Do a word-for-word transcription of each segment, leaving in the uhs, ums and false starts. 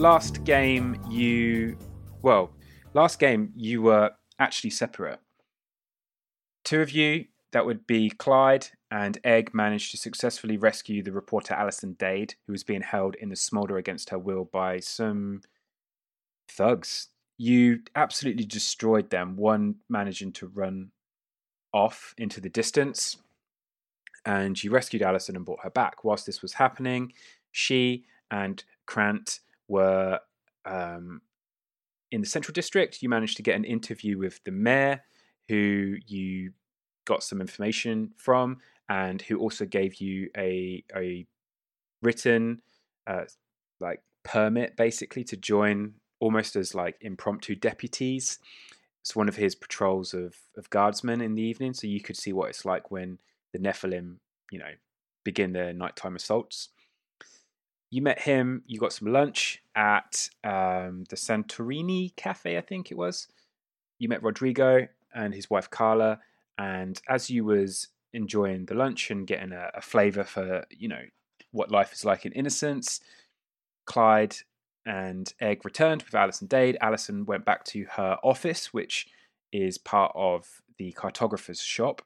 Last game you, well, last game you were actually separate. Two of you, that would be Clyde and Egg, managed to successfully rescue the reporter Alison Dade, who was being held in the smolder against her will by some thugs. You absolutely destroyed them, one managing to run off into the distance, and you rescued Alison and brought her back. Whilst this was happening, she and Grant were um, in the Central District. You managed to get an interview with the mayor, who you got some information from, and who also gave you a a written uh, like permit, basically, to join almost as like impromptu deputies. It's one of his patrols of of guardsmen in the evening, so you could see what it's like when the Nephilim, you know, begin their nighttime assaults. You met him, you got some lunch at um, the Santorini Cafe, I think it was. You met Rodrigo and his wife Carla, and as you was enjoying the lunch and getting a, a flavour for, you know, what life is like in Innocence, Clyde and Egg returned with Alison Dade. Alison went back to her office, which is part of the cartographer's shop,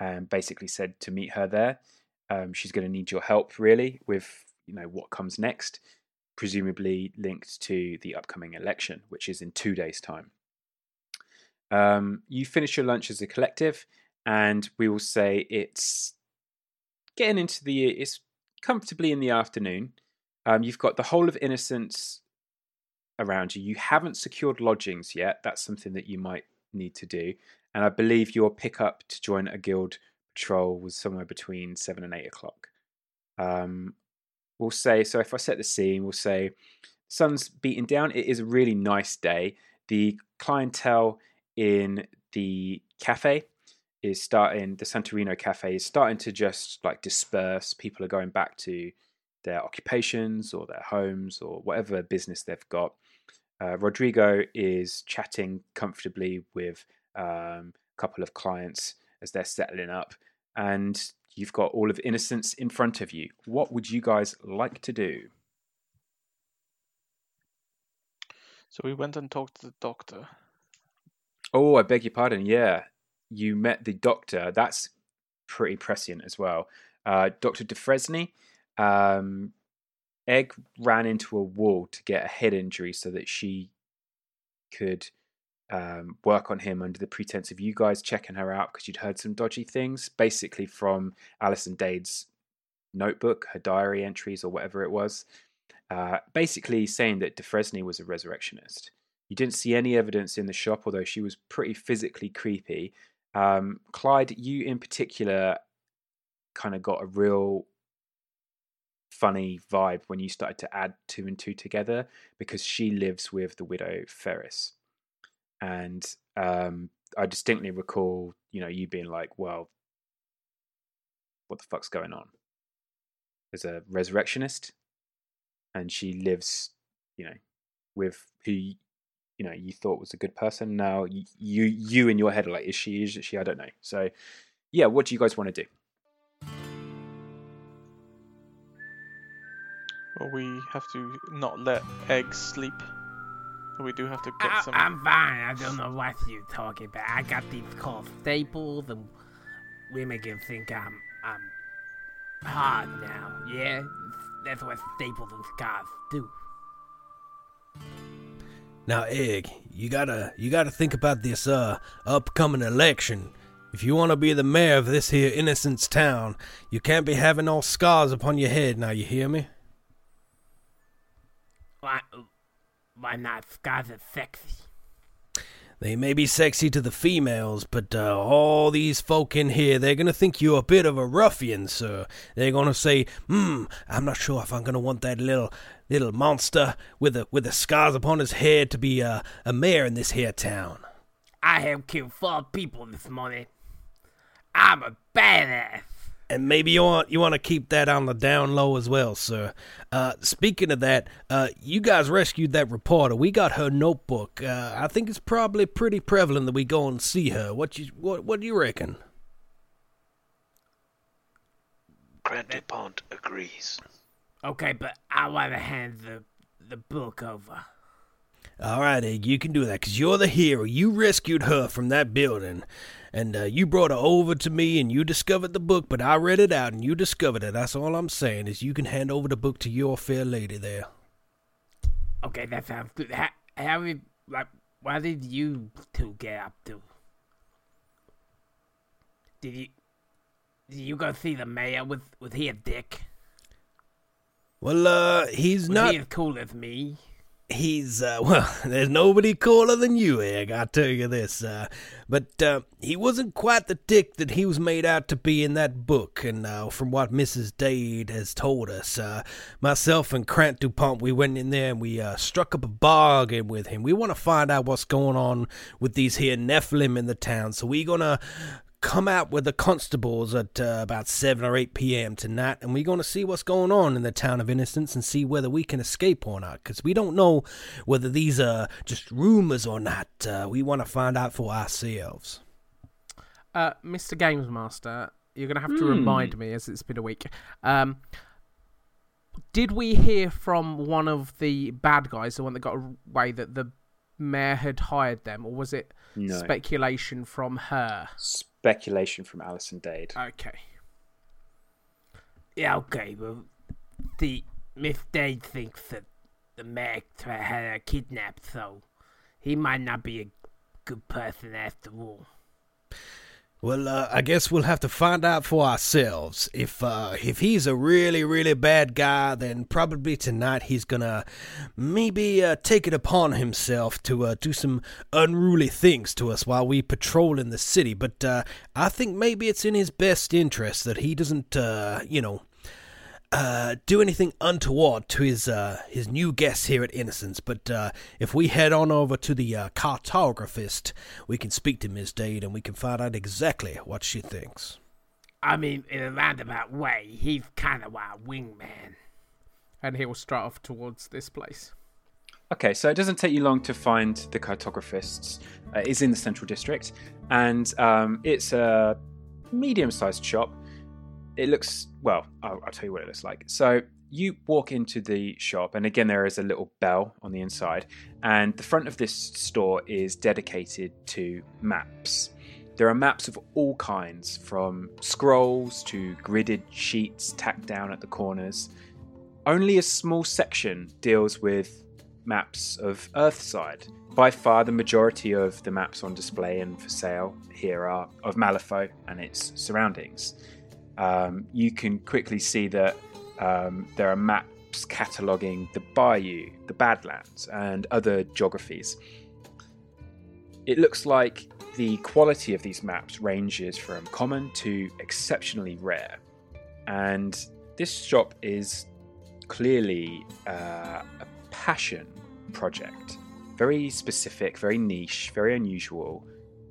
and basically said to meet her there. Um, she's going to need your help, really, with, you know, what comes next, presumably linked to the upcoming election, which is in two days' time. Um, you finish your lunch as a collective, and we will say it's getting into the, it's comfortably in the afternoon. Um, you've got the whole of Innocence around you. You haven't secured lodgings yet. That's something that you might need to do. And I believe your pickup to join a guild patrol was somewhere between seven and eight o'clock. Um, We'll say, so if I set the scene, we'll say, sun's beating down. It is a really nice day. The clientele in the cafe is starting, the Santorino Cafe is starting to just like disperse. People are going back to their occupations or their homes or whatever business they've got. Uh, Rodrigo is chatting comfortably with um, a couple of clients as they're settling up. And you've got all of Innocence in front of you. What would you guys like to do? So we went and talked to the doctor. Oh, I beg your pardon. Yeah, you met the doctor. That's pretty prescient as well. Uh, Doctor Dufresne, um, Egg ran into a wall to get a head injury so that she could um, work on him under the pretense of you guys checking her out because you'd heard some dodgy things, basically from Alison Dade's notebook, her diary entries or whatever it was, uh, basically saying that Dufresne was a resurrectionist. You didn't see any evidence in the shop, although she was pretty physically creepy. Um, Clyde, you in particular kind of got a real funny vibe when you started to add two and two together, because she lives with the widow Ferris. And um, I distinctly recall, you know, you being like, well, what the fuck's going on? There's a resurrectionist and she lives, you know, with who, you know, you thought was a good person. Now you, you, you in your head are like, is she, is she? I don't know. So yeah, what do you guys want to do? Well, we have to not let Egg sleep. We do have to get I, some... I'm fine. I don't know what you're talking about. I got these cough staples and women can think I'm, I'm hard now. Yeah? That's what staples and scars do. Now, Egg, you gotta, you gotta think about this uh upcoming election. If you want to be the mayor of this here Innocence town, you can't be having all scars upon your head now, you hear me? Why, why not? Scars are sexy. They may be sexy to the females, but uh, all these folk in here, they're going to think you're a bit of a ruffian, sir. They're going to say, hmm, I'm not sure if I'm going to want that little little monster with the with the scars upon his head to be uh, a mayor in this here town. I have killed four people this morning. I'm a badass. And maybe you want you want to keep that on the down low as well, sir. Uh, speaking of that, uh, you guys rescued that reporter. We got her notebook. Uh, I think it's probably pretty prevalent that we go and see her. What you what what do you reckon? Grant DuPont agrees. Okay, but I want to hand the the book over. All right, Egg, you can do that, because you're the hero. You rescued her from that building, and uh, you brought her over to me, and you discovered the book, but I read it out, and you discovered it. That's all I'm saying, is you can hand over the book to your fair lady there. Okay, that sounds good. How, how did, like, what did you two get up to? Did you, did you go see the mayor? Was, was he a dick? Well, uh, he's was not... he as cool as me? He's, uh, well, there's nobody cooler than you, Egg, I'll tell you this. Uh, but uh, he wasn't quite the dick that he was made out to be in that book. And uh, from what Missus Dade has told us, uh, myself and Grant DuPont, we went in there and we uh, struck up a bargain with him. We want to find out what's going on with these here Nephilim in the town. So we're going to come out with the constables at uh, about seven or eight p.m. tonight, and we're going to see what's going on in the town of Innocence and see whether we can escape or not, because we don't know whether these are just rumors or not. Uh, we want to find out for ourselves. Uh, Mister Gamesmaster, you're going to have to mm. remind me, as it's been a week. Um, did we hear from one of the bad guys, the one that got away, that the mayor had hired them, or was it no. speculation from her? Speculation from Alison Dade. Okay. Yeah, okay. Well, the Miss Dade thinks that the mayor had her kidnapped, so he might not be a good person after all. Well, uh, I guess we'll have to find out for ourselves. If uh, if he's a really, really bad guy, then probably tonight he's going to maybe uh, take it upon himself to uh, do some unruly things to us while we patrol in the city. But uh, I think maybe it's in his best interest that he doesn't, uh, you know, uh, do anything untoward to his uh, his new guests here at Innocence. But uh, if we head on over to the uh, cartographist, we can speak to Miss Dade and we can find out exactly what she thinks. I mean, in a roundabout way, he's kind of our wingman. And he'll start off towards this place. Okay, so it doesn't take you long to find the cartographist. Uh, it's in the Central District, and um, it's a medium-sized shop. It looks, well, I'll, I'll tell you what it looks like. So you walk into the shop, and again, there is a little bell on the inside. And the front of this store is dedicated to maps. There are maps of all kinds, from scrolls to gridded sheets tacked down at the corners. Only a small section deals with maps of Earthside. By far, the majority of the maps on display and for sale here are of Malifaux and its surroundings. Um, you can quickly see that um, there are maps cataloguing the bayou, the Badlands, and other geographies. It looks like the quality of these maps ranges from common to exceptionally rare. And this shop is clearly uh, a passion project. Very specific, very niche, very unusual,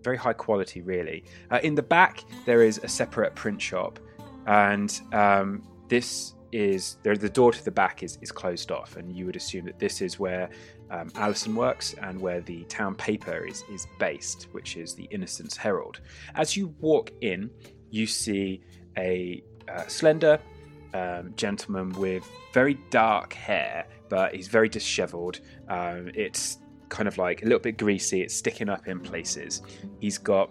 very high quality, really. Uh, in the back, there is a separate print shop, and um, this is there. The door to the back is, is closed off, and you would assume that this is where um, Alison works and where the town paper is is based, which is the Innocence Herald. As you walk in, you see a uh, slender um, gentleman with very dark hair, but he's very disheveled. Um, it's kind of like a little bit greasy, it's sticking up in places. He's got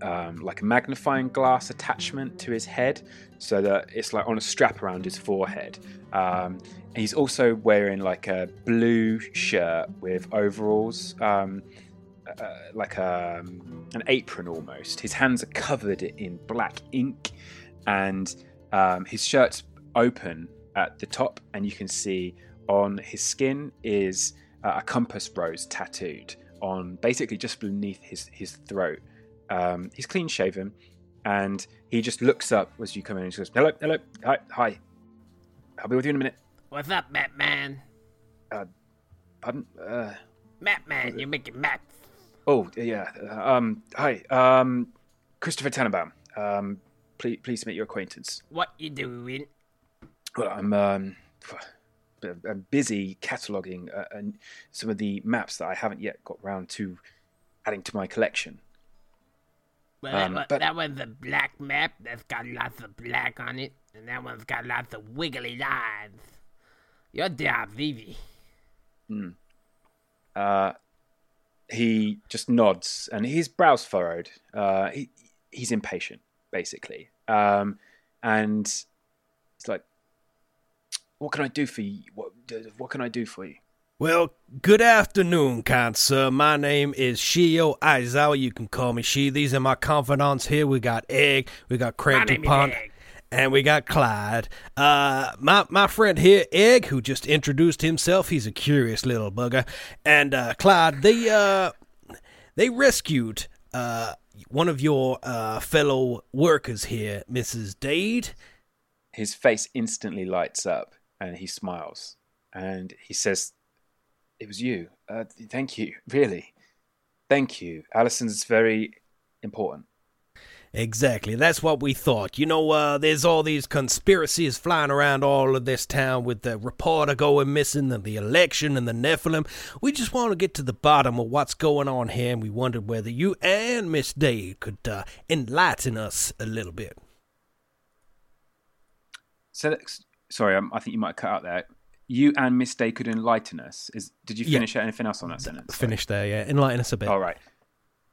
um, like a magnifying glass attachment to his head, so that it's like on a strap around his forehead. Um, he's also wearing like a blue shirt with overalls, um, uh, like a, um, an apron almost. His hands are covered in black ink, and um, his shirt's open at the top, and you can see on his skin is Uh, a compass rose tattooed on basically just beneath his, his throat. Um, he's clean shaven, and he just looks up as you come in and he goes, hello, hello, hi, hi. I'll be with you in a minute. What's up, Batman? Uh, pardon? Uh, Batman, uh, you're making maps. Oh, yeah. Uh, um, hi, um, Christopher Tannenbaum. Um, please, please make your acquaintance. What you doing? Well, I'm, um... I'm busy cataloguing uh, and some of the maps that I haven't yet got round to adding to my collection. Well, um, that, was, but... that was a black map that's got lots of black on it, and that one's got lots of wiggly lines. Your job's easy. Mm. Uh, he just nods, and his brows furrowed. Uh, he he's impatient, basically, um, and it's like, What can I do for you? What, what can I do for you? Well, good afternoon, kind sir. My name is Shio Aizawa. You can call me She. These are my confidants here. We got Egg, we got Cranky Pond, and we got Clyde. Uh, my my friend here, Egg, who just introduced himself. He's a curious little bugger. And uh, Clyde, they uh, they rescued uh one of your uh fellow workers here, Missus Dade. His face instantly lights up. And he smiles, and he says, "It was you. Uh, thank you, really. Thank you. Alison's very important." Exactly. That's what we thought. You know, uh, there's all these conspiracies flying around all of this town with the reporter going missing and the election and the Nephilim. We just want to get to the bottom of what's going on here, and we wondered whether you and Miss Dade could uh, enlighten us a little bit. So that's... Sorry, um, I think you might cut out there. You and Miss Day could enlighten us. Is, did you finish yeah. anything else on that sentence? Finish there, yeah. Enlighten us a bit. All right.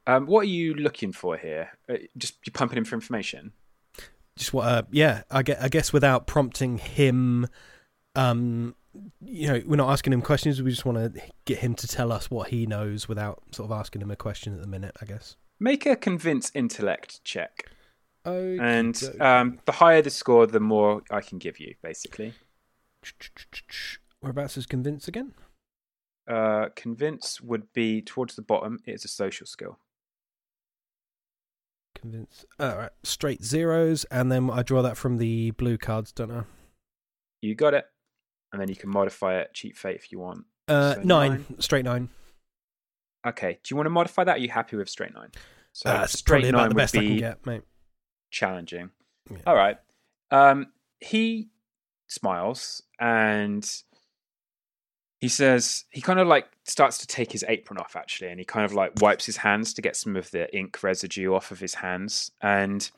Um, what are you looking for here? Uh, just you're pumping him for information? Just what? Uh, yeah, I guess, I guess without prompting him, um, you know, we're not asking him questions. We just want to get him to tell us what he knows without sort of asking him a question at the minute, I guess. Make a convince intellect check. Okay, and um, the higher the score, the more I can give you, basically. Whereabouts is convince again? Uh, convince would be towards the bottom. It's a social skill. Convince. All right, straight zeros, and then I draw that from the blue cards, don't I? You got it. And then you can modify it, cheat fate if you want. Uh, so nine. nine, straight nine. Okay, do you want to modify that? Or are you happy with straight nine? So uh, straight nine about the best would be... I can get, mate. Challenging. Yeah. All right. Um, he smiles and he says, he kind of like starts to take his apron off actually, and he kind of like wipes his hands to get some of the ink residue off of his hands. And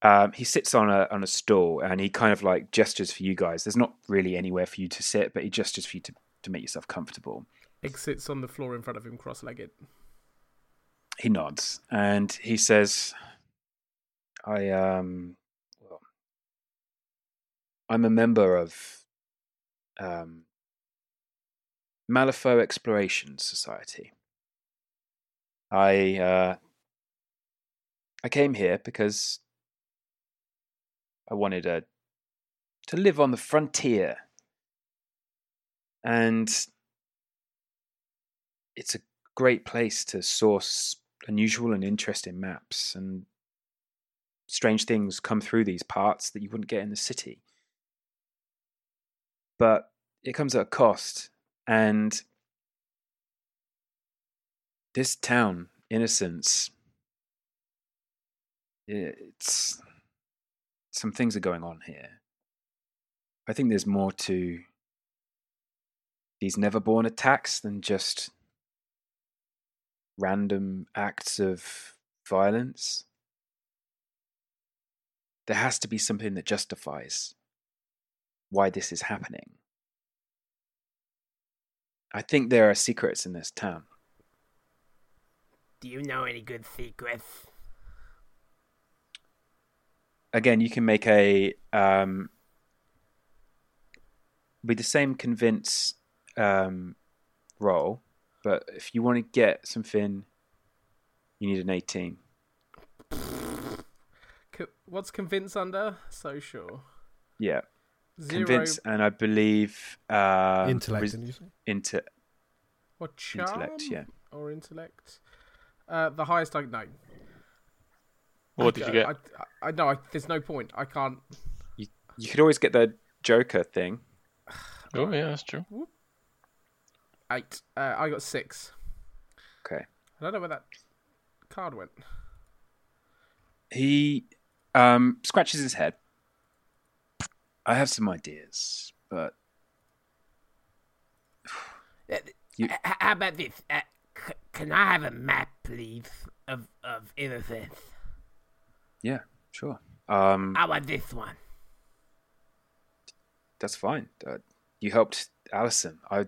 um, he sits on a on a stool, and he kind of like gestures for you guys. There's not really anywhere for you to sit, but he gestures for you to, to make yourself comfortable. Egg sits on the floor in front of him, cross-legged. He nods and he says, I um, well, I'm a member of um, Malifaux Exploration Society. I uh, I came here because I wanted a, to live on the frontier, and it's a great place to source unusual and interesting maps, and strange things come through these parts that you wouldn't get in the city. But it comes at a cost, and this town, Innocence, it's some things are going on here. I think there's more to these Neverborn attacks than just random acts of violence. There has to be something that justifies why this is happening. I think there are secrets in this town. Do you know any good secrets? Again, you can make a um, with the same convince um, roll, but if you want to get something, you need an eighteen. What's convince under? Social. Yeah. Zero. Convince, and I believe uh, intellect. Res- didn't you say? Inter- or charm? Intellect, yeah. Or intellect. Uh, the highest I know. What I, did you get? I, I know. There's no point. I can't. You, you could always get the Joker thing. Oh yeah, that's true. Eight. Uh, I got six. Okay. I don't know where that card went. He um, scratches his head. I have some ideas, but you... how about this? Uh, c- can I have a map, please, of of Innocence? Yeah, sure. Um, I want this one. That's fine. Uh, you helped Alison. I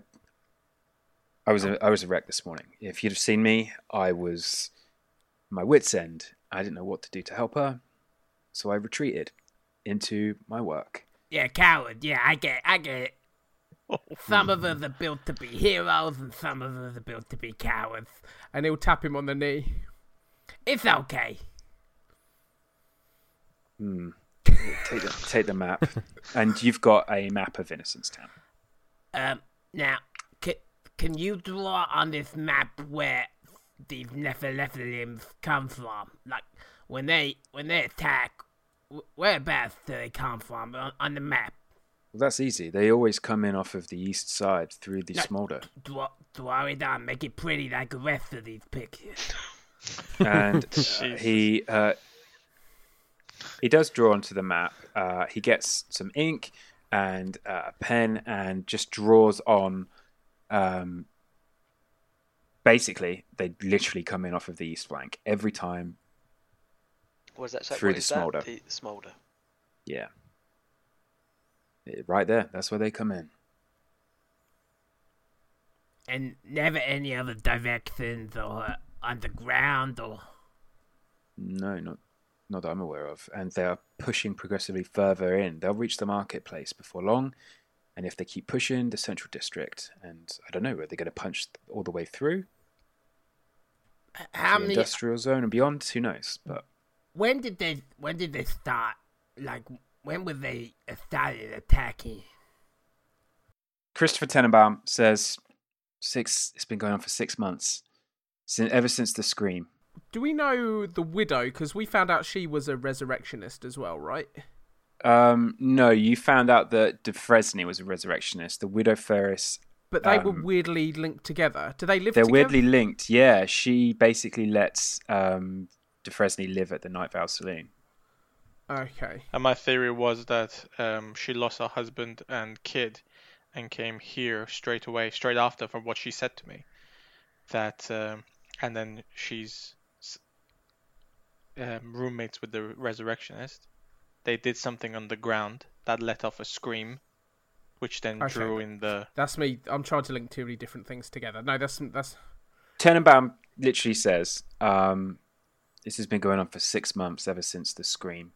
I was a, I was a wreck this morning. If you'd have seen me, I was my wit's end. I didn't know what to do to help her, so I retreated into my work. Yeah, coward. Yeah, I get it. I get it. Some of us are built to be heroes and some of us are built to be cowards. And he'll tap him on the knee. It's okay. Hmm. Take the, take the map. And you've got a map of Innocence Town. Um, now, can, can you draw on this map where these Nephilim come from? Like, when they when they attack, whereabouts do they come from on, on the map? Well, that's easy. They always come in off of the east side through the no, smolder. Draw, draw it on. Make it pretty like the rest of these pictures. And uh, he uh, he does draw onto the map. Uh, he gets some ink and uh, a pen and just draws on. Um, basically, they literally come in off of the east flank every time. What is that? So through what the, is smolder. That? The smolder. Yeah. Right there. That's where they come in. And never any other directions or underground or... No, not not that I'm aware of. And they are pushing progressively further in. They'll reach the marketplace before long. And if they keep pushing, the central district. And I don't know, are they going to punch all the way through? How many... industrial zone and beyond? Who knows? But... When did they when did they start, like, when were they started attacking? Christopher Tannenbaum says, six. It's been going on for six months, since, ever since the scream. Do we know the widow? Because we found out she was a resurrectionist as well, right? Um, no, you found out that Dufresne was a resurrectionist, the Widow Ferris. But they um, were weirdly linked together. Do they live they're together? They're weirdly linked, yeah. She basically lets... Um, Dufresne live at the Night Vale Saloon. Okay. And my theory was that um, she lost her husband and kid and came here straight away, straight after, from what she said to me. That um, and then she's um, roommates with the resurrectionist. They did something on the ground that let off a scream, which then okay. drew in the... That's me. I'm trying to link too many different things together. No, that's... that's. Tannenbaum literally says... Um, This has been going on for six months ever since the scream.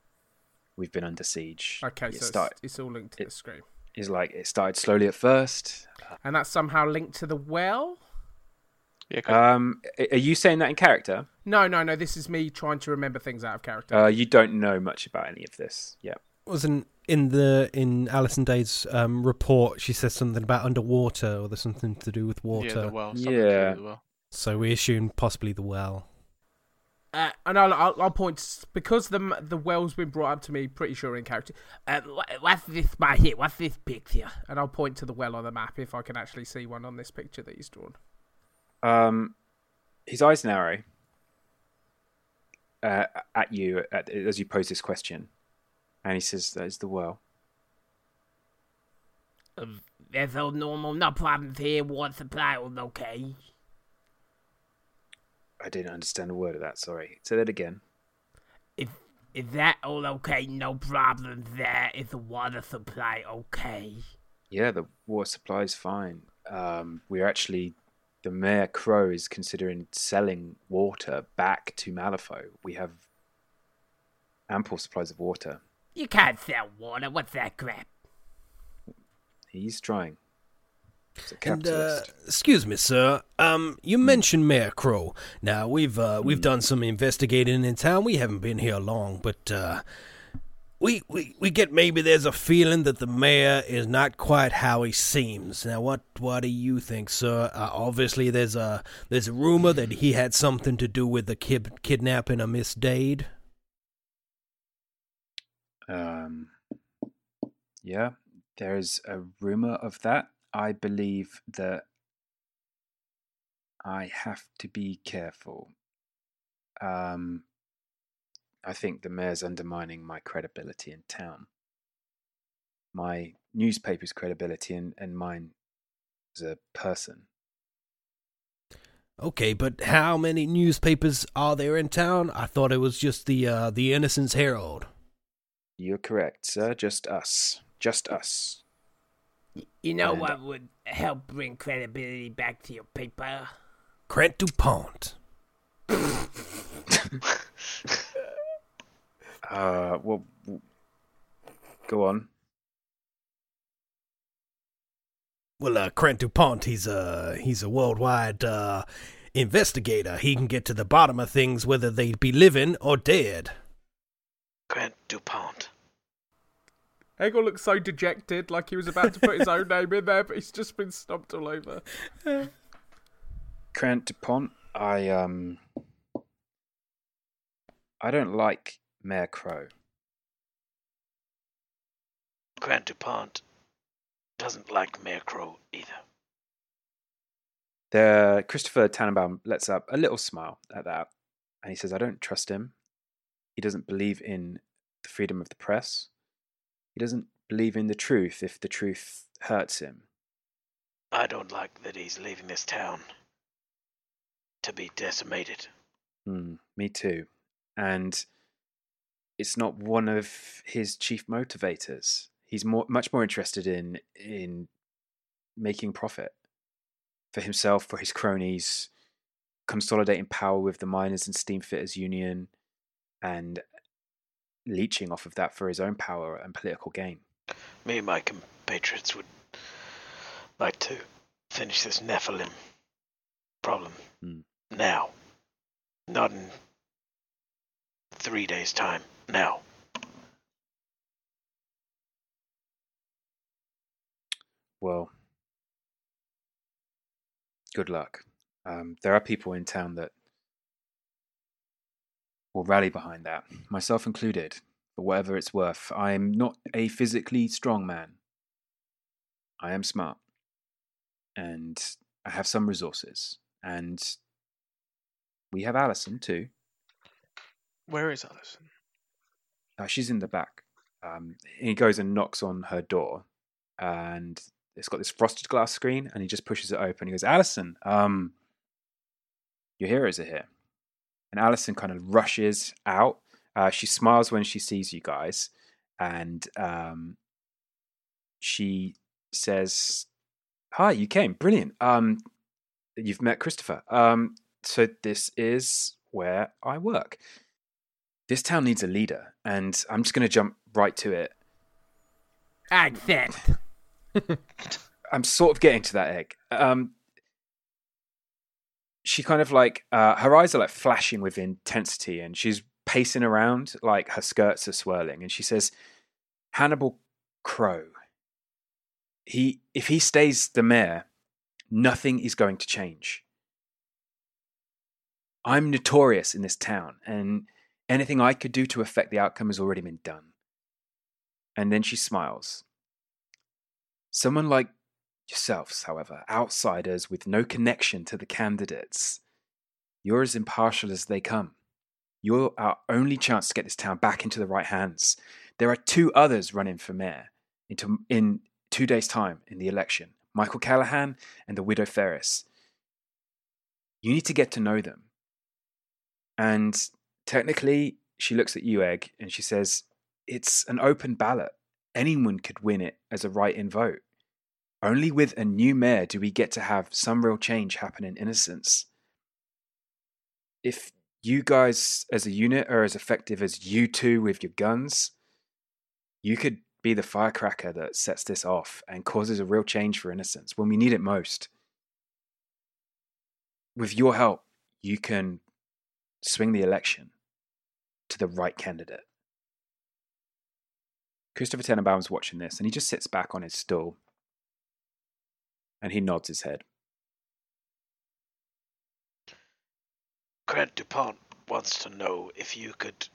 We've been under siege. Okay, it so started, it's, it's all linked to it, the scream. is like it started slowly at first. And that's somehow linked to the well? Yeah, cool. Um, are you saying that in character? No, no, no. This is me trying to remember things out of character. Uh, you don't know much about any of this. Yeah. Wasn't in the in Alison Dade's um, report, she says something about underwater, or there's something to do with water. Yeah, the well. Yeah. The well. So we assume possibly the well. Uh, and I'll, I'll, I'll point, because the the well's been brought up to me, pretty sure in character, uh, what's this by here? What's this picture? And I'll point to the well on the map if I can actually see one on this picture that he's drawn. Um, his eyes narrow uh, at you at, as you pose this question. And he says, that is the well. Um, that's all normal. No problems here. Water supply was okay. I didn't understand a word of that, sorry. Say that again. Is, is that all okay? No problem there. Is the water supply okay? Yeah, the water supply is fine. Um, we're actually... The Mayor Crow is considering selling water back to Malifaux. We have ample supplies of water. You can't sell water. What's that crap? He's trying. He's a capitalist. And, uh, excuse me, sir. Um, you mm. mentioned Mayor Crow. Now we've uh, we've mm. done some investigating in town. We haven't been here long, but uh, we we we get maybe there's a feeling that the mayor is not quite how he seems. Now, what what do you think, sir? Uh, obviously, there's a there's a rumor that he had something to do with the kid, kidnapping of Miss Dade. Um, yeah, there is a rumor of that. I believe that I have to be careful. Um, I think the mayor's undermining my credibility in town. My newspaper's credibility and, and mine as a person. Okay, but how many newspapers are there in town? I thought it was just the uh, the Innocence Herald. You're correct, sir. Just us. Just us. You know and what would help bring credibility back to your paper? Grant DuPont. Uh, well, go on. Well, uh, Grant DuPont, he's a, he's a worldwide, uh, investigator. He can get to the bottom of things, whether they be living or dead. Grant DuPont. Eggle looks so dejected, like he was about to put his own name in there, but he's just been stomped all over. Grant DuPont, I, um... I don't like... Mayor Crow. Grant DuPont doesn't like Mayor Crow either. The Christopher Tannenbaum lets up a little smile at that, and he says, I don't trust him. He doesn't believe in the freedom of the press. He doesn't believe in the truth if the truth hurts him. I don't like that he's leaving this town to be decimated. Mm, me too. And... it's not one of his chief motivators. He's more, much more interested in in making profit for himself, for his cronies, consolidating power with the Miners and Steamfitters Union, and leeching off of that for his own power and political gain. Me and my compatriots would like to finish this Nephilim problem mm. now, not in three days' time. Now. Well, good luck. Um, there are people in town that will rally behind that, myself included, for whatever it's worth. I'm not a physically strong man. I am smart. And I have some resources. And we have Alison, too. Where is Alison? Uh, she's in the back. Um, he goes and knocks on her door, and it's got this frosted glass screen, and he just pushes it open. He goes, Alison, um, your heroes are here. And Alison kind of rushes out. Uh, she smiles when she sees you guys, and um, she says, hi, you came. Brilliant. Um, you've met Christopher. Um, so this is where I work. This town needs a leader, and I'm just going to jump right to it. Accept. I'm sort of getting to that, Egg. Um, she kind of like, uh, her eyes are like flashing with intensity and she's pacing around, like her skirts are swirling. And she says, Hannibal Crow, he, if he stays the mayor, nothing is going to change. I'm notorious in this town and anything I could do to affect the outcome has already been done. And then she smiles. Someone like yourselves, however, outsiders with no connection to the candidates, you're as impartial as they come. You're our only chance to get this town back into the right hands. There are two others running for mayor in, in two days' time in the election, Michael Callahan and the Widow Ferris. You need to get to know them. And technically, she looks at you, Egg, and she says, it's an open ballot. Anyone could win it as a write-in vote. Only with a new mayor do we get to have some real change happen in Innocence. If you guys as a unit are as effective as you two with your guns, you could be the firecracker that sets this off and causes a real change for Innocence when we need it most. With your help, you can swing the election to the right candidate. Christopher Tannenbaum's watching this and he just sits back on his stool and he nods his head. Grant DuPont wants to know if you could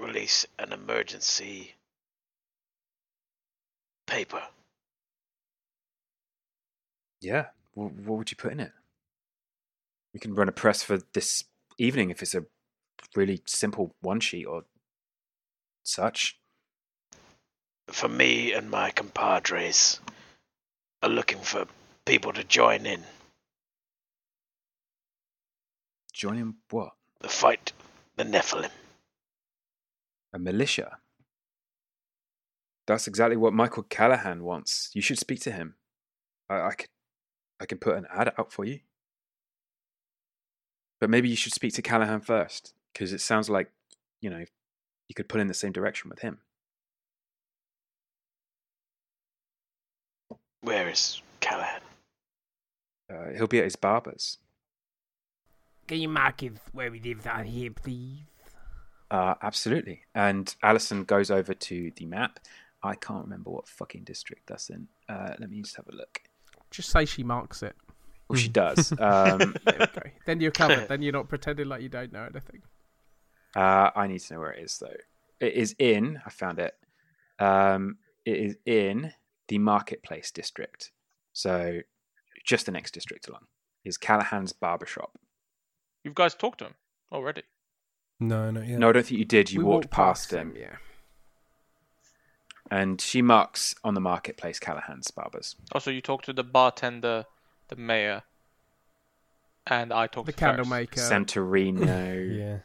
release an emergency paper. Yeah, what would you put in it? We can run a press for this evening if it's a really simple one sheet or such. For me and my compadres are looking for people to join in. Join in what? The fight, the Nephilim. A militia? That's exactly what Michael Callahan wants. You should speak to him. I, I, could, I can put an ad out for you. But maybe you should speak to Callahan first, because it sounds like, you know, you could pull in the same direction with him. Where is Callahan? Uh, he'll be at his barber's. Can you mark him where he lives out here, please? Uh, absolutely. And Alison goes over to the map. I can't remember what fucking district that's in. Uh, let me just have a look. Just say she marks it. Well, she does. Um, there we go. Then you're covered. Then you're not pretending like you don't know anything. Uh, I need to know where it is, though. It is in... I found it. Um, it is in... the Marketplace District. So just the next district along is Callahan's Barbershop. You guys talked to him already? No, not yet. No, I don't think you did. You walked, walked past, past him. him. Yeah. And she marks on the Marketplace Callahan's Barbers. Oh, so you talked to the bartender, the mayor, and I talked the to the candle maker. Santorino. Yeah.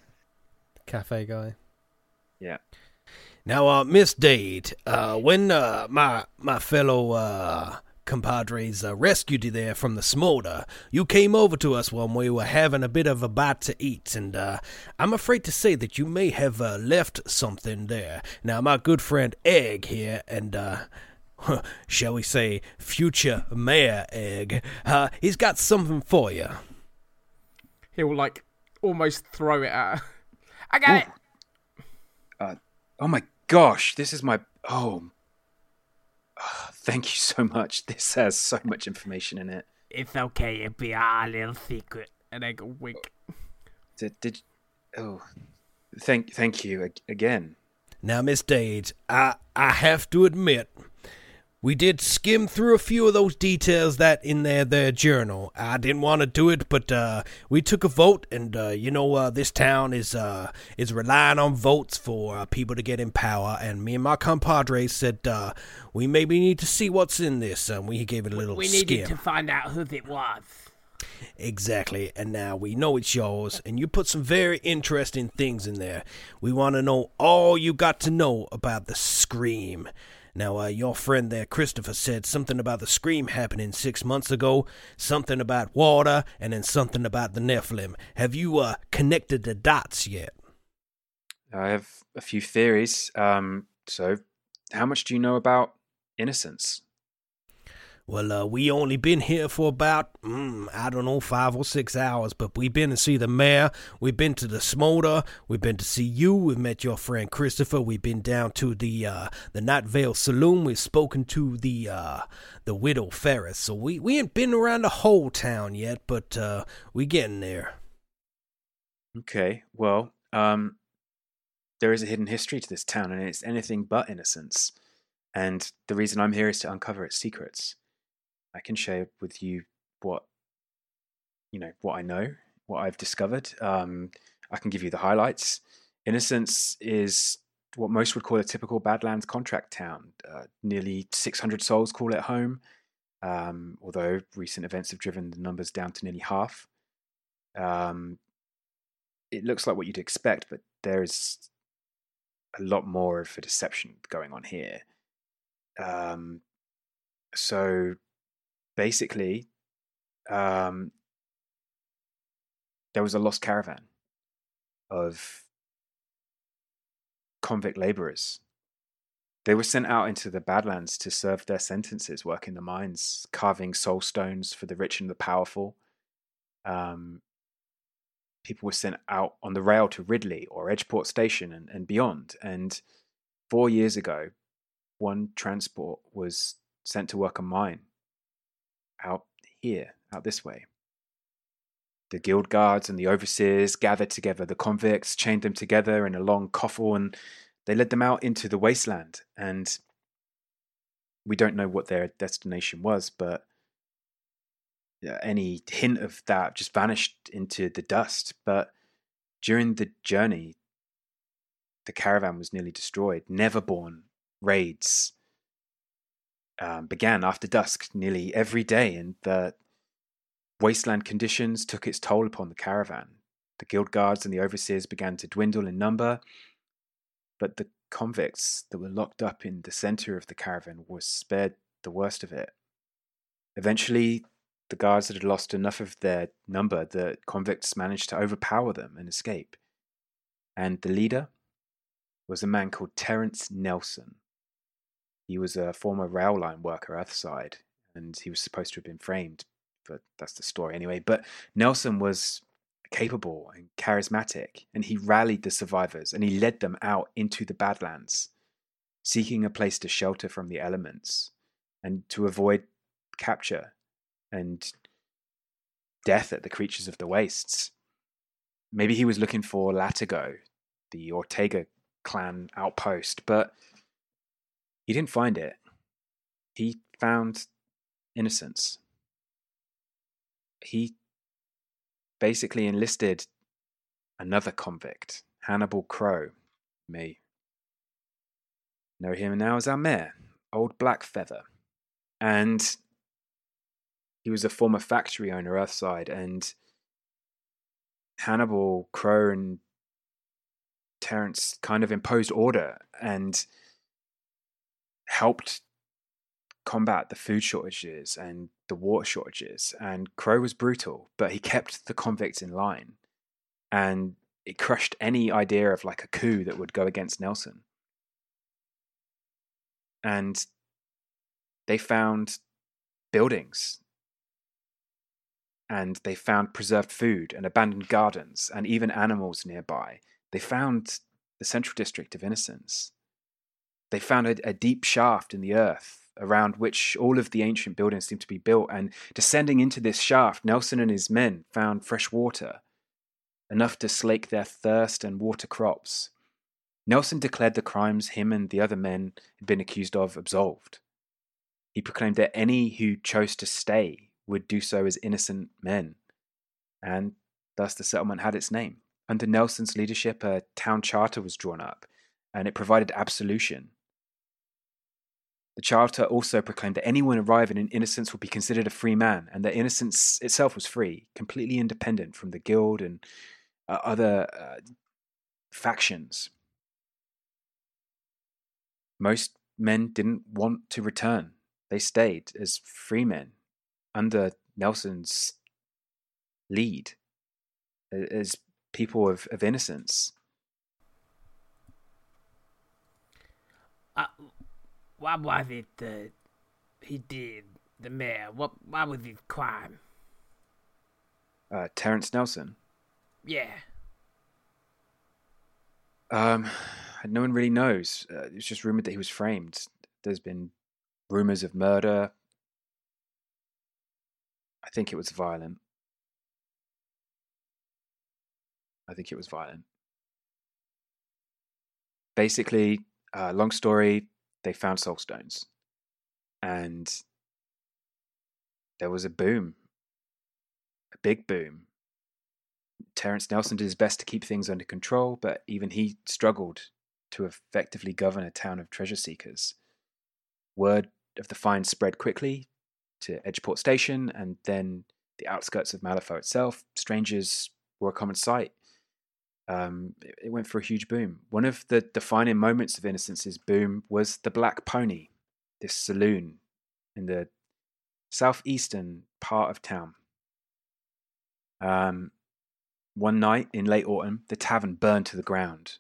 The cafe guy. Yeah. Now, uh, Miss Dade, uh, when uh, my my fellow uh, compadres uh, rescued you there from the smolder, you came over to us when we were having a bit of a bite to eat, and uh, I'm afraid to say that you may have uh, left something there. Now, my good friend Egg here, and... Uh, shall we say, future Mayor Egg, uh, he's got something for you. He'll, like, almost throw it at her. I got Ooh. it! Uh, oh my gosh, this is my... Oh. oh. Thank you so much. This has so much information in it. It's okay. It'll be our little secret. And I go, wink. Did... did oh. Thank thank you again. Now, Miss Dade, I, I have to admit... we did skim through a few of those details that in their, their journal. I didn't want to do it, but uh, we took a vote, and uh, you know uh, this town is uh, is relying on votes for uh, people to get in power. And me and my compadre said uh, we maybe need to see what's in this, and we gave it a little we skim. We needed to find out who it was. Exactly, and now we know it's yours, and you put some very interesting things in there. We want to know all you got to know about the Scream. Now, uh, your friend there, Christopher, said something about the Scream happening six months ago, something about water, and then something about the Nephilim. Have you uh, connected the dots yet? I have a few theories. Um, so, how much do you know about Innocence? Well, uh, we only been here for about, mm, I don't know, five or six hours, but we've been to see the mayor, we've been to the smolder, we've been to see you, we've met your friend Christopher, we've been down to the uh, the Night Vale Saloon, we've spoken to the uh, the Widow Ferris, so we, we ain't been around the whole town yet, but uh, we getting there. Okay, well, um, there is a hidden history to this town, and it's anything but innocence, and the reason I'm here is to uncover its secrets. I can share with you what, you know, what I know, what I've discovered. Um, I can give you the highlights. Innocence is what most would call a typical Badlands contract town. Uh, nearly six hundred souls call it home, um, although recent events have driven the numbers down to nearly half. Um, it looks like what you'd expect, but there is a lot more of a deception going on here. Um, so... Basically, um, there was a lost caravan of convict laborers. They were sent out into the Badlands to serve their sentences, working the mines, carving soul stones for the rich and the powerful. Um, people were sent out on the rail to Ridley or Edgeport Station and, and beyond. And four years ago, one transport was sent to work a mine. Out here, out this way. The guild guards and the overseers gathered together the convicts, chained them together in a long coffle, and they led them out into the wasteland. And we don't know what their destination was, but any hint of that just vanished into the dust. But during the journey, the caravan was nearly destroyed. Neverborn raids Um, began after dusk nearly every day, and the wasteland conditions took its toll upon the caravan. The guild guards and the overseers began to dwindle in number, but the convicts that were locked up in the center of the caravan were spared the worst of it. Eventually, the guards that had lost enough of their number, the convicts managed to overpower them and escape. And the leader was a man called Terence Nelson. He was a former rail line worker, Earthside, and he was supposed to have been framed, but that's the story anyway. But Nelson was capable and charismatic, and he rallied the survivors, and he led them out into the Badlands, seeking a place to shelter from the elements and to avoid capture and death at the creatures of the wastes. Maybe he was looking for Latigo, the Ortega clan outpost, but he didn't find it. He found innocence. He basically enlisted another convict, Hannibal Crow, me. Know him now as our mayor, Old Black Feather. And he was a former factory owner, Earthside, and Hannibal Crow and Terence kind of imposed order and helped combat the food shortages and the water shortages. And Crow was brutal, but he kept the convicts in line. And it crushed any idea of like a coup that would go against Nelson. And they found buildings. And they found preserved food and abandoned gardens and even animals nearby. They found the Central District of Innocence. They found a, a deep shaft in the earth around which all of the ancient buildings seemed to be built, and descending into this shaft, Nelson and his men found fresh water, enough to slake their thirst and water crops. Nelson declared the crimes him and the other men had been accused of absolved. He proclaimed that any who chose to stay would do so as innocent men, and thus the settlement had its name. Under Nelson's leadership, a town charter was drawn up, and it provided absolution. The charter also proclaimed that anyone arriving in innocence would be considered a free man, and that innocence itself was free, completely independent from the guild and uh, other uh, factions. Most men didn't want to return. They stayed as free men under Nelson's lead, as people of, of innocence. Uh, what was it that he did the mayor. What? Why was his crime? Uh, Terence Nelson? Yeah. Um, no one really knows. Uh, it's just rumored that he was framed. There's been rumors of murder. I think it was violent. I think it was violent. Basically, uh, long story, they found soul stones. And there was a boom. A big boom. Terence Nelson did his best to keep things under control, but even he struggled to effectively govern a town of treasure seekers. Word of the find spread quickly to Edgeport Station and then the outskirts of Malifaux itself. Strangers were a common sight. Um, it, it went for a huge boom. One of the defining moments of Innocence's boom was the Black Pony, this saloon in the southeastern part of town. Um, one night in late autumn, the tavern burned to the ground.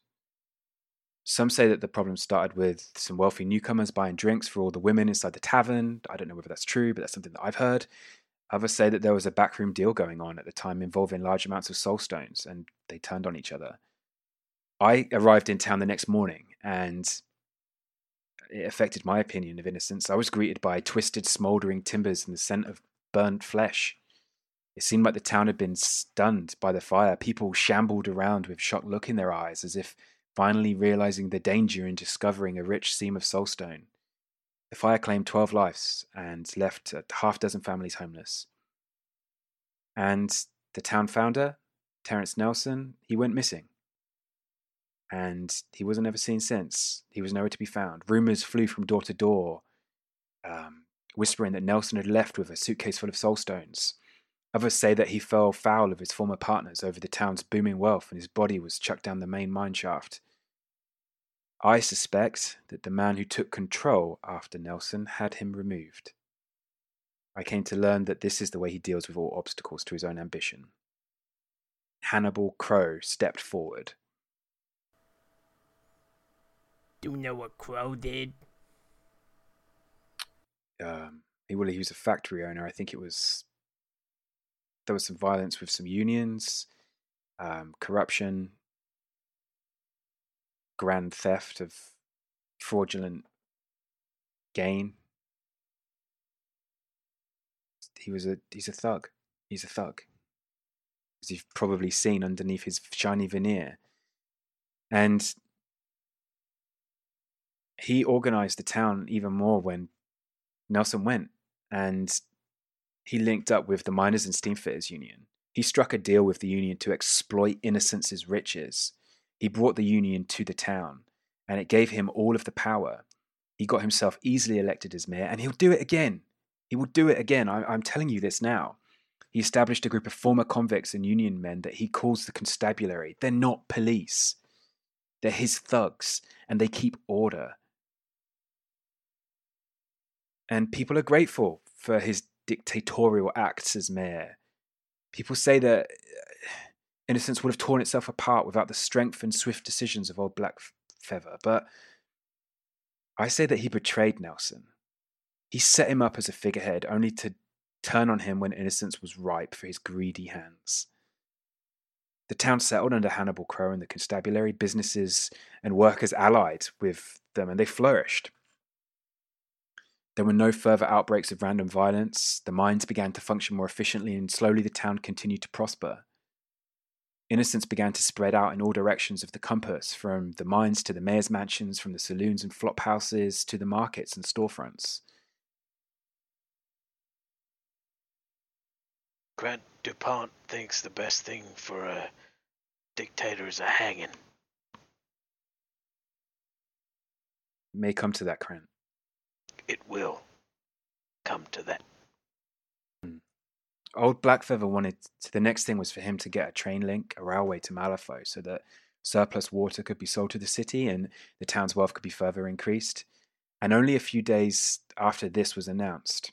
Some say that the problem started with some wealthy newcomers buying drinks for all the women inside the tavern. I don't know whether that's true, but that's something that I've heard. Others say that there was a backroom deal going on at the time involving large amounts of soul stones, and they turned on each other. I arrived in town the next morning, and it affected my opinion of Innocence. I was greeted by twisted, smouldering timbers and the scent of burnt flesh. It seemed like the town had been stunned by the fire. People shambled around with shocked look in their eyes, as if finally realizing the danger in discovering a rich seam of soulstone. The fire claimed twelve lives and left a half dozen families homeless. And the town founder, Terence Nelson, he went missing. And he wasn't ever seen since. He was nowhere to be found. Rumors flew from door to door, um, whispering that Nelson had left with a suitcase full of soulstones. Others say that he fell foul of his former partners over the town's booming wealth and his body was chucked down the main mine shaft. I suspect that the man who took control after Nelson had him removed. I came to learn that this is the way he deals with all obstacles to his own ambition. Hannibal Crow stepped forward. Do you know what Crow did? Um, he was a factory owner. I think it was... There was some violence with some unions, um, corruption, grand theft of fraudulent gain. He was a he's a thug. He's a thug, as you've probably seen underneath his shiny veneer. And he organized the town even more when Nelson went, and he linked up with the Miners and Steamfitters Union. He struck a deal with the union to exploit Innocence's riches. He brought the union to the town, and it gave him all of the power. He got himself easily elected as mayor, and he'll do it again. He will do it again. I- I'm telling you this now. He established a group of former convicts and union men that he calls the constabulary. They're not police. They're his thugs, and they keep order. And people are grateful for his dictatorial acts as mayor. People say that Innocence would have torn itself apart without the strength and swift decisions of old Black Feather, but I say that he betrayed Nelson. He set him up as a figurehead, only to turn on him when Innocence was ripe for his greedy hands. The town settled under Hannibal Crow and the constabulary. Businesses and workers allied with them, and they flourished. There were no further outbreaks of random violence. The mines began to function more efficiently, and slowly the town continued to prosper. Innocence began to spread out in all directions of the compass, from the mines to the mayor's mansions, from the saloons and flop houses to the markets and storefronts. Grant DuPont thinks the best thing for a dictator is a hanging. May come to that, Grant. It will come to that. Old Blackfeather wanted, to, the next thing was for him to get a train link, a railway to Malifaux, so that surplus water could be sold to the city and the town's wealth could be further increased. And only a few days after this was announced.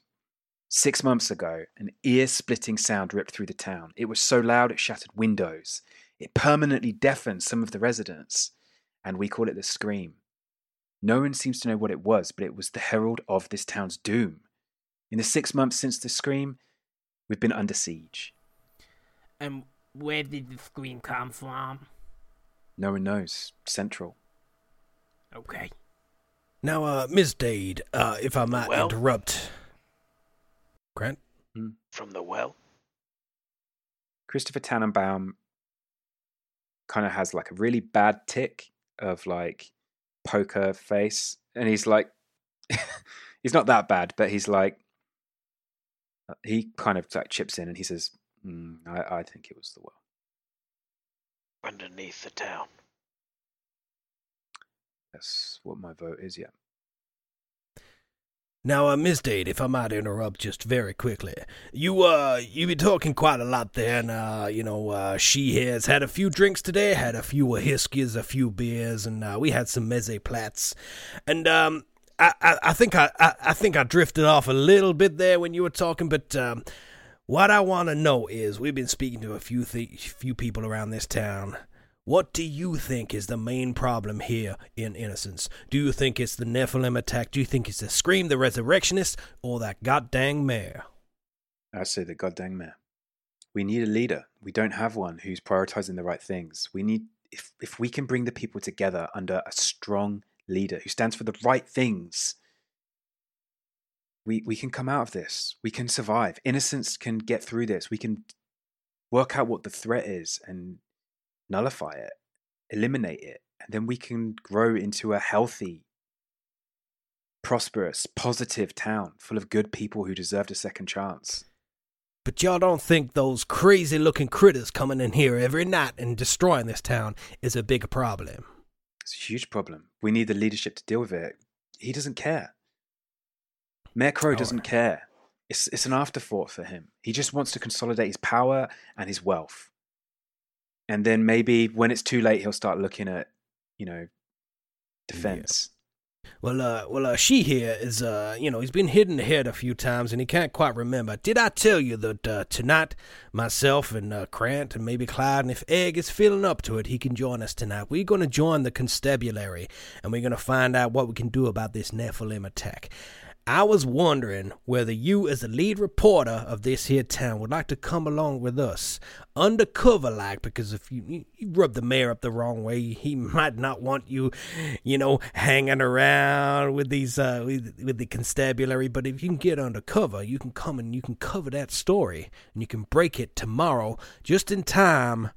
Six months ago, an ear-splitting sound ripped through the town. It was so loud it shattered windows. It permanently deafened some of the residents. And we call it the Scream. No one seems to know what it was, but it was the herald of this town's doom. In the six months since the scream, we've been under siege. And where did the scream come from? No one knows. Central. Okay. Now, uh, Miz Dade, uh, if I might well? interrupt. Grant? Mm. From the well? Christopher Tannenbaum kind of has like a really bad tick of like poker face. And he's like, he's not that bad, but he's like, he kind of like chips in and he says, mm, I, I think it was the well. Underneath the town. That's what my vote is, yeah. Now, uh, Miz Dade, if I might interrupt just very quickly. You, uh, you've been talking quite a lot there, and, uh, you know, uh, she has had a few drinks today, had a few whiskies, a few beers, and, uh, we had some mezze plats. And, um, I, I, I think I, I, I think I drifted off a little bit there when you were talking, but, um, what I want to know is, we've been speaking to a few th- few people around this town. What do you think is the main problem here in Innocence? Do you think it's the Nephilim attack? Do you think it's the Scream, the Resurrectionist, or that goddamn mayor? I say the goddamn mayor. We need a leader. We don't have one who's prioritizing the right things. We need, if if we can bring the people together under a strong leader who stands for the right things, we we can come out of this. We can survive. Innocence can get through this. We can work out what the threat is and nullify it, eliminate it, and then we can grow into a healthy, prosperous, positive town full of good people who deserved a second chance. But y'all don't think those crazy-looking critters coming in here every night and destroying this town is a big problem? It's a huge problem. We need the leadership to deal with it. He doesn't care. Mayor Crow doesn't care. It's it's an afterthought for him. He just wants to consolidate his power and his wealth. And then maybe when it's too late, he'll start looking at, you know, defense. Yeah. Well, uh, well, uh, she here is, uh, you know, he's been hidden the head a few times and he can't quite remember. Did I tell you that uh, tonight, myself and uh, Grant and maybe Clyde, and if Egg is feeling up to it, he can join us tonight. We're going to join the constabulary and we're going to find out what we can do about this Nephilim attack. I was wondering whether you, as the lead reporter of this here town, would like to come along with us, undercover-like, because if you, you rub the mayor up the wrong way, he might not want you, you know, hanging around with these, uh, with, with the constabulary. But if you can get undercover, you can come and you can cover that story, and you can break it tomorrow, just in time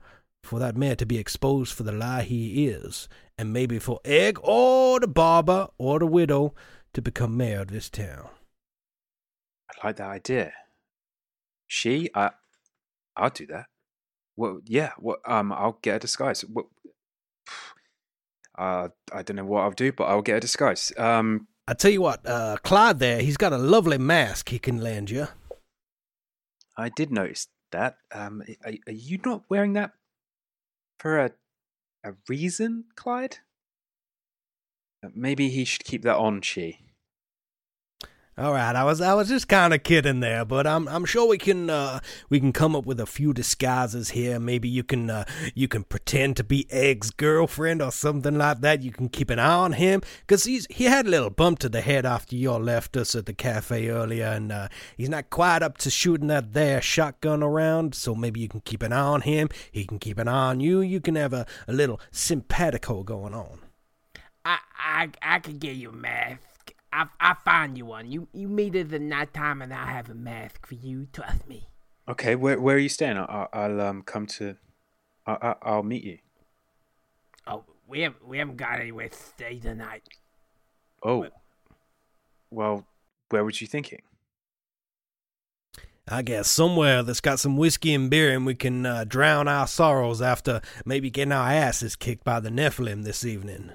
for that mayor to be exposed for the lie he is, and maybe for Egg or the barber or the widow to become mayor of this town. I like that idea. She, I, I'll do that. Well, yeah. Well, um, I'll get a disguise. Well, uh, I don't know what I'll do, but I'll get a disguise. Um, I tell you what, uh, Clyde there, he's got a lovely mask he can lend you. I did notice that. Um, are, are you not wearing that for a a reason, Clyde? Maybe he should keep that on, she. All right, I was I was just kind of kidding there, but I'm I'm sure we can uh, we can come up with a few disguises here. Maybe you can uh, you can pretend to be Egg's girlfriend or something like that. You can keep an eye on him because he's he had a little bump to the head after y'all left us at the cafe earlier, and uh, he's not quite up to shooting that there shotgun around. So maybe you can keep an eye on him. He can keep an eye on you. You can have a, a little simpatico going on. I, I, I can get you a mask. I, I'll find you one. You you meet at the night time and I'll have a mask for you. Trust me. Okay, where where are you staying? I'll, I'll um come to... I'll, I'll meet you. Oh, we, have, we haven't got anywhere to stay tonight. Oh. But, well, where were you thinking? I guess somewhere that's got some whiskey and beer and we can uh, drown our sorrows after maybe getting our asses kicked by the Nephilim this evening.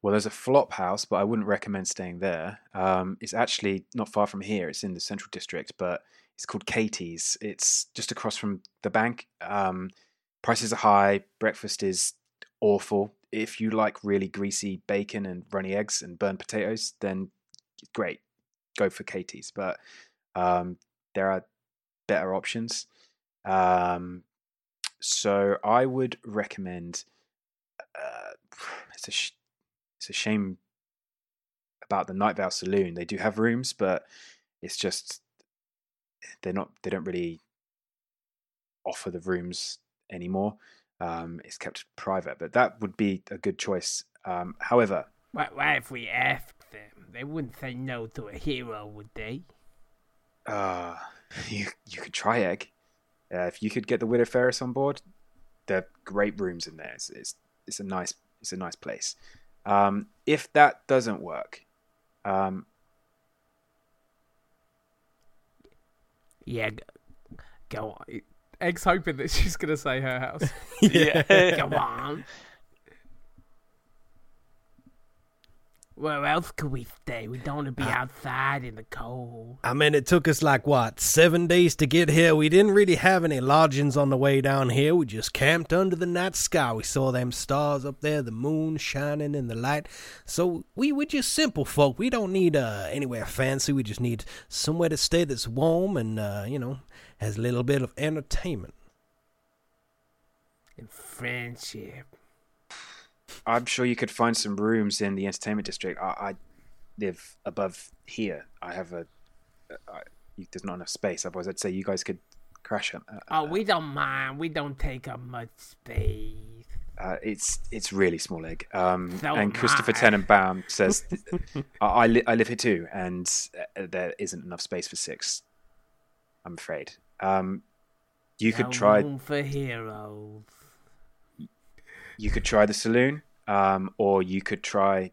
Well, there's a flop house, but I wouldn't recommend staying there. Um, it's actually not far from here. It's in the central district, but it's called Katie's. It's just across from the bank. Um, prices are high. Breakfast is awful. If you like really greasy bacon and runny eggs and burned potatoes, then great. Go for Katie's. But um, there are better options. Um, so I would recommend... Uh, it's a... Sh- It's a shame about the Night Vale Saloon. They do have rooms, but it's just they're not they don't really offer the rooms anymore. Um, it's kept private, but that would be a good choice. Um, however, why, why if we asked them? They wouldn't say no to a hero, would they? Uh, you you could try Egg. Uh, if you could get the Widow Ferris on board, there are great rooms in there. It's it's, it's a nice it's a nice place. Um, if that doesn't work, um, yeah, go on. Egg's hoping that she's going to say her house. Yeah. Come on. Where else could we stay? We don't want to be uh, outside in the cold. I mean, it took us like, what, seven days to get here. We didn't really have any lodgings on the way down here. We just camped under the night sky. We saw them stars up there, the moon shining in the light. So we were just simple folk. We don't need uh, anywhere fancy. We just need somewhere to stay that's warm and, uh, you know, has a little bit of entertainment. And friendship. I'm sure you could find some rooms in the entertainment district. I, I live above here. I have a... I, there's not enough space. Otherwise, I'd say you guys could crash it. Uh, oh, we don't mind. We don't take up much space. Uh, it's it's really small, Egg. Um, so and Christopher nice. Tannenbaum says, I, I, li- I live here too, and there isn't enough space for six, I'm afraid. Um, you no could try... room for heroes. You could try the saloon, um, or you could try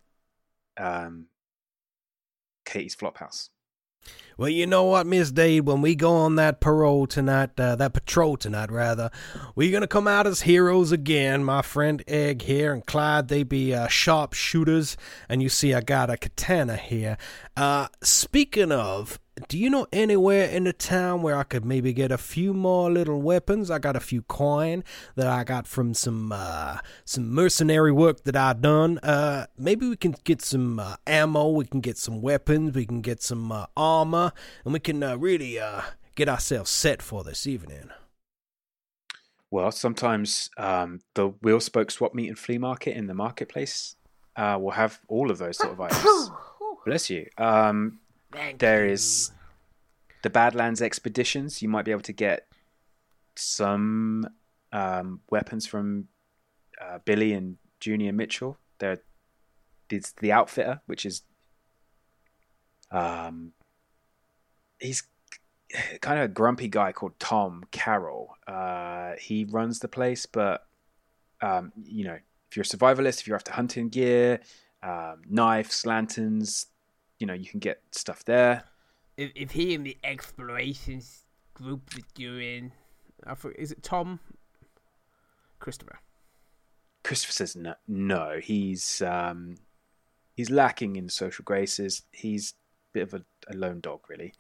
um, Katie's Flophouse. Well, you know what, Miss Dade, when we go on that parole tonight, uh, that patrol tonight, rather, we're going to come out as heroes again. My friend Egg here and Clyde, they be uh, sharpshooters, and you see I got a katana here. Uh, speaking of, do you know anywhere in the town where I could maybe get a few more little weapons? I got a few coin that I got from some uh, some mercenary work that I done. Uh, maybe we can get some uh, ammo, we can get some weapons, we can get some uh, armor, and we can uh, really uh, get ourselves set for this evening. Well, sometimes um, the wheel spoke swap meet and flea market in the marketplace uh, will have all of those sort of items. Bless you. Um... Thank there you. Is the Badlands Expeditions. You might be able to get some um, weapons from uh, Billy and Junior Mitchell. There, it's the Outfitter, which is um, he's kind of a grumpy guy called Tom Carroll. Uh, he runs the place, but um, you know, if you're a survivalist, if you're after hunting gear, um, knives, lanterns. You know, you can get stuff there. Is, is he in the explorations group that you're in? I forget, is it Tom? Christopher. Christopher says no. No, he's um, he's lacking in social graces. He's a bit of a, a lone dog, really.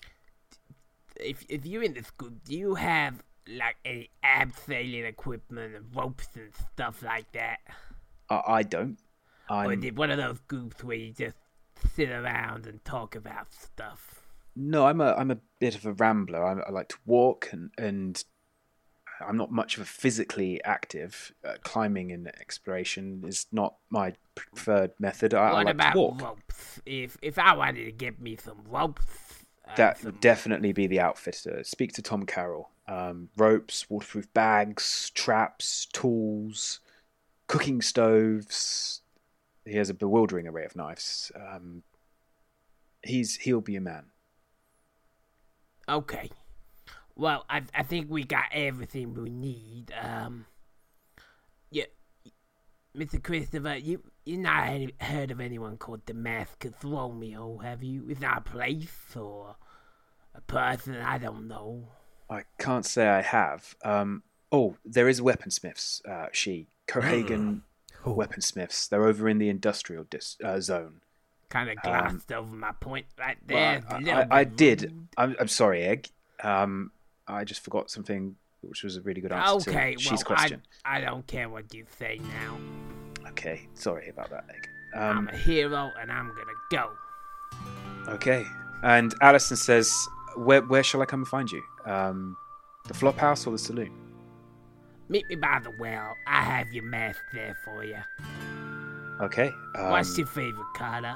If if you're in this group, do you have like any abseiling equipment and ropes and stuff like that? I, I don't. I'm... Or is it one of those groups where you just sit around and talk about stuff? No, I'm a I'm a bit of a rambler. I'm, I like to walk, and and I'm not much of a physically active. Uh, climbing and exploration is not my preferred method. I, what I like about to walk. Ropes? If if I wanted to get me some ropes, uh, that some... would definitely be the Outfitter. Speak to Tom Carroll. Um, ropes, waterproof bags, traps, tools, cooking stoves. He has a bewildering array of knives. Um, he's he'll be a man. Okay. Well, I I think we got everything we need. Um, yeah, Mister Christopher, you you not any, heard of anyone called Damascus Romeo, have you? Is that a place or a person? I don't know. I can't say I have. Um. Oh, there is weaponsmiths. Uh, she Cohagen. Weaponsmiths. They're over in the industrial dis- uh, zone. Kind of glanced um, over my point right there. Well, I, I, I did. I'm, I'm sorry, Egg. Um, I just forgot something, which was a really good answer okay, to She's well, question. I, I don't care what you say now. Okay, sorry about that, Egg. Um, I'm a hero, and I'm gonna go. Okay. And Alison says, "Where where shall I come and find you? Um, the flop house or the saloon?" Meet me by the well. I have your mask there for you. Okay. Um, What's your favorite color?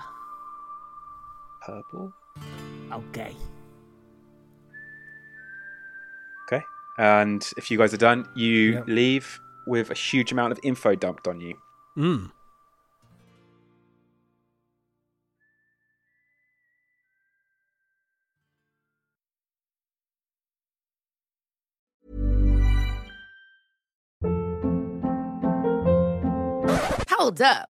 Purple. Okay. And if you guys are done, you yep. leave with a huge amount of info dumped on you. Mm. Hold up.